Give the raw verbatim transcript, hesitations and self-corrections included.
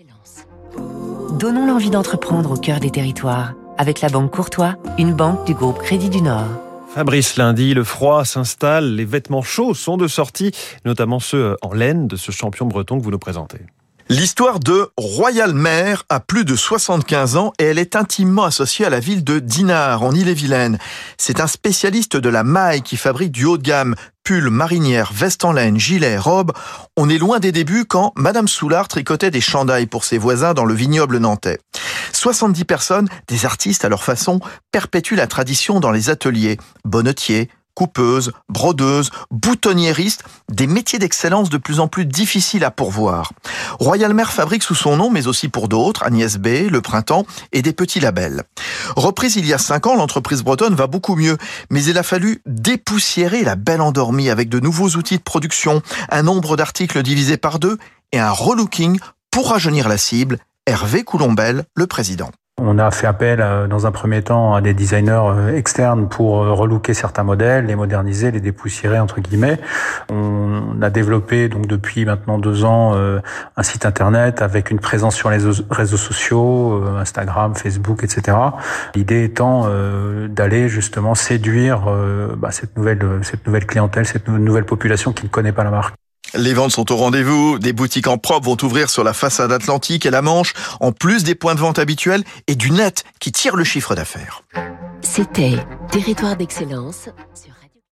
d'excellence. Donnons l'envie d'entreprendre au cœur des territoires. Avec la Banque Courtois, une banque du groupe Crédit du Nord. Fabrice Lundi, le froid s'installe, les vêtements chauds sont de sortie, notamment ceux en laine de ce champion breton que vous nous présentez. L'histoire de Royal Mer a plus de soixante-quinze ans et elle est intimement associée à la ville de Dinard, en Île-et-Vilaine. C'est un spécialiste de la maille qui fabrique du haut de gamme. Pull, marinière, veste en laine, gilet, robe. On est loin des débuts quand Madame Soulard tricotait des chandails pour ses voisins dans le vignoble nantais. soixante-dix personnes, des artistes à leur façon, perpétuent la tradition dans les ateliers. Bonnetiers, coupeuses, brodeuses, boutonniéristes, des métiers d'excellence de plus en plus difficiles à pourvoir. Royal Mer fabrique sous son nom, mais aussi pour d'autres, Agnès B, Le Printemps et des petits labels. Reprise il y a cinq ans, l'entreprise bretonne va beaucoup mieux, mais il a fallu dépoussiérer la belle endormie avec de nouveaux outils de production, un nombre d'articles divisé par deux et un relooking pour rajeunir la cible. Hervé Coulombelle, le président. On a fait appel dans un premier temps à des designers externes pour relooker certains modèles, les moderniser, les dépoussiérer entre guillemets. On a développé donc depuis maintenant deux ans un site internet avec une présence sur les réseaux sociaux, Instagram, Facebook, et cetera. L'idée étant d'aller justement séduire cette nouvelle, cette nouvelle clientèle, cette nouvelle population qui ne connaît pas la marque. Les ventes sont au rendez-vous, des boutiques en propre vont ouvrir sur la façade atlantique et la Manche, en plus des points de vente habituels et du net qui tire le chiffre d'affaires. C'était Territoire d'excellence sur